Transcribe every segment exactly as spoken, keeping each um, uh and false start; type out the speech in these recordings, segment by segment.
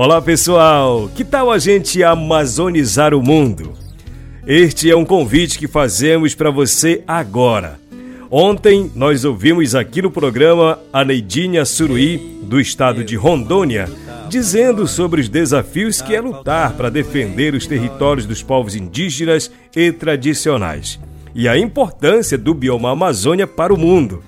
Olá pessoal, que tal a gente amazonizar o mundo? Este é um convite que fazemos para você agora. Ontem nós ouvimos aqui no programa a Neidinha Suruí, do estado de Rondônia, dizendo sobre os desafios que é lutar para defender os territórios dos povos indígenas e tradicionais e a importância do bioma Amazônia para o mundo.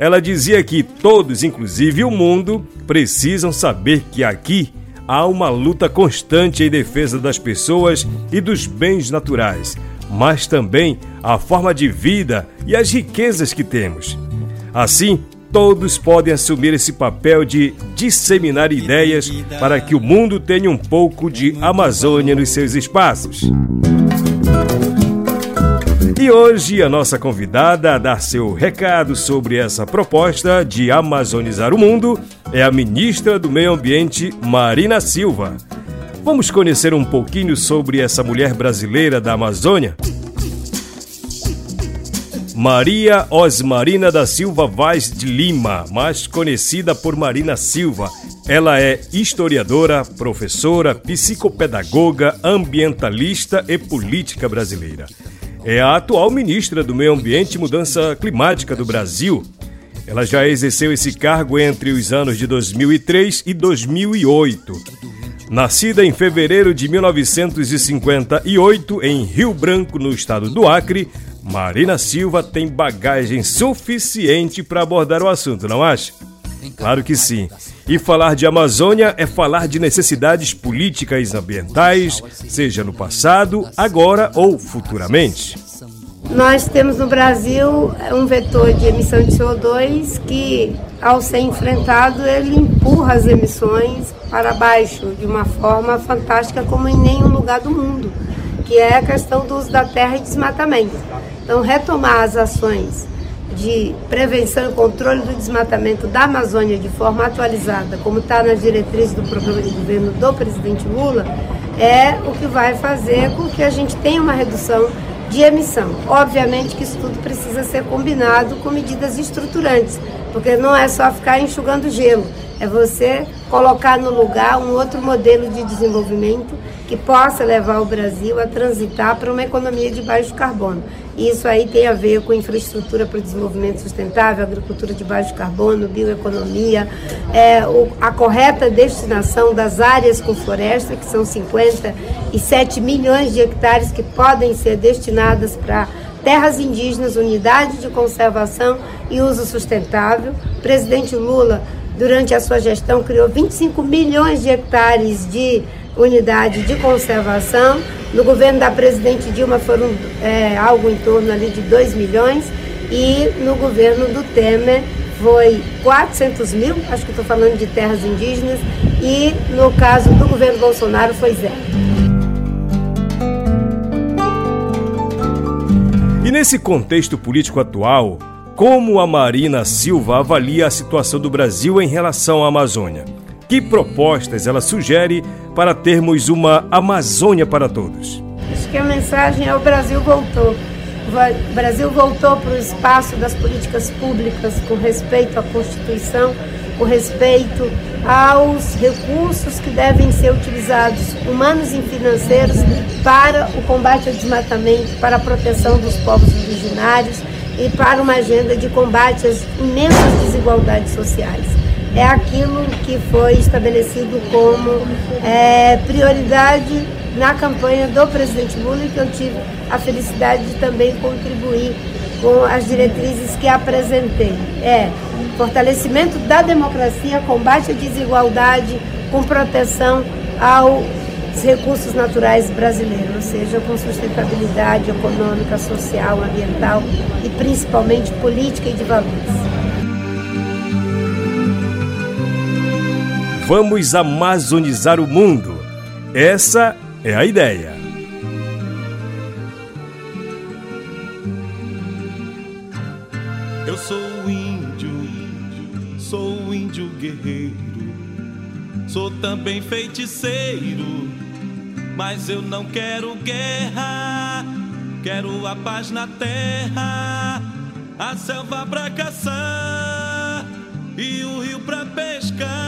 Ela dizia que todos, inclusive o mundo, precisam saber que aqui há uma luta constante em defesa das pessoas e dos bens naturais, mas também a forma de vida e as riquezas que temos. Assim, todos podem assumir esse papel de disseminar ideias para que o mundo tenha um pouco de Amazônia nos seus espaços. E hoje a nossa convidada a dar seu recado sobre essa proposta de amazonizar o mundo é a ministra do Meio Ambiente, Marina Silva. Vamos conhecer um pouquinho sobre essa mulher brasileira da Amazônia? Maria Osmarina da Silva Vaz de Lima, mais conhecida por Marina Silva. Ela é historiadora, professora, psicopedagoga, ambientalista e política brasileira. É a atual ministra do Meio Ambiente e Mudança Climática do Brasil. Ela já exerceu esse cargo entre os anos de dois mil e três e dois mil e oito. Nascida em fevereiro de mil novecentos e cinquenta e oito, em Rio Branco, no estado do Acre, Marina Silva tem bagagem suficiente para abordar o assunto, não acha? Claro que sim. E falar de Amazônia é falar de necessidades políticas e ambientais, seja no passado, agora ou futuramente. Nós temos no Brasil um vetor de emissão de C O dois que, ao ser enfrentado, ele empurra as emissões para baixo de uma forma fantástica como em nenhum lugar do mundo, que é a questão do uso da terra e desmatamento. Então, retomar as ações de prevenção e controle do desmatamento da Amazônia de forma atualizada, como está nas diretrizes do programa de governo do presidente Lula, é o que vai fazer com que a gente tenha uma redução de emissão. Obviamente que isso tudo precisa ser combinado com medidas estruturantes, porque não é só ficar enxugando gelo, é você colocar no lugar um outro modelo de desenvolvimento que possa levar o Brasil a transitar para uma economia de baixo carbono. Isso aí tem a ver com infraestrutura para o desenvolvimento sustentável, agricultura de baixo carbono, bioeconomia, é, a correta destinação das áreas com floresta, que são cinquenta e sete milhões de hectares que podem ser destinadas para terras indígenas, unidade de conservação e uso sustentável. O presidente Lula, durante a sua gestão, criou vinte e cinco milhões de hectares de unidade de conservação. No governo da presidente Dilma foram é, algo em torno ali de dois milhões e no governo do Temer foi quatrocentos mil, acho que estou falando de terras indígenas, e no caso do governo Bolsonaro foi zero. E nesse contexto político atual, como a Marina Silva avalia a situação do Brasil em relação à Amazônia? Que propostas ela sugere para termos uma Amazônia para todos? Acho que a mensagem é: o Brasil voltou. O Brasil voltou para o espaço das políticas públicas com respeito à Constituição, com respeito aos recursos que devem ser utilizados, humanos e financeiros, para o combate ao desmatamento, para a proteção dos povos originários e para uma agenda de combate às imensas desigualdades sociais. É aquilo que foi estabelecido como é, prioridade na campanha do presidente Lula e que eu tive a felicidade de também contribuir com as diretrizes que apresentei. É fortalecimento da democracia, combate à desigualdade com proteção aos recursos naturais brasileiros, ou seja, com sustentabilidade econômica, social, ambiental e principalmente política e de valores. Vamos amazonizar o mundo. Essa é a ideia. Eu sou índio, sou índio guerreiro, sou também feiticeiro, mas eu não quero guerra, quero a paz na terra, a selva pra caçar e o rio pra pescar.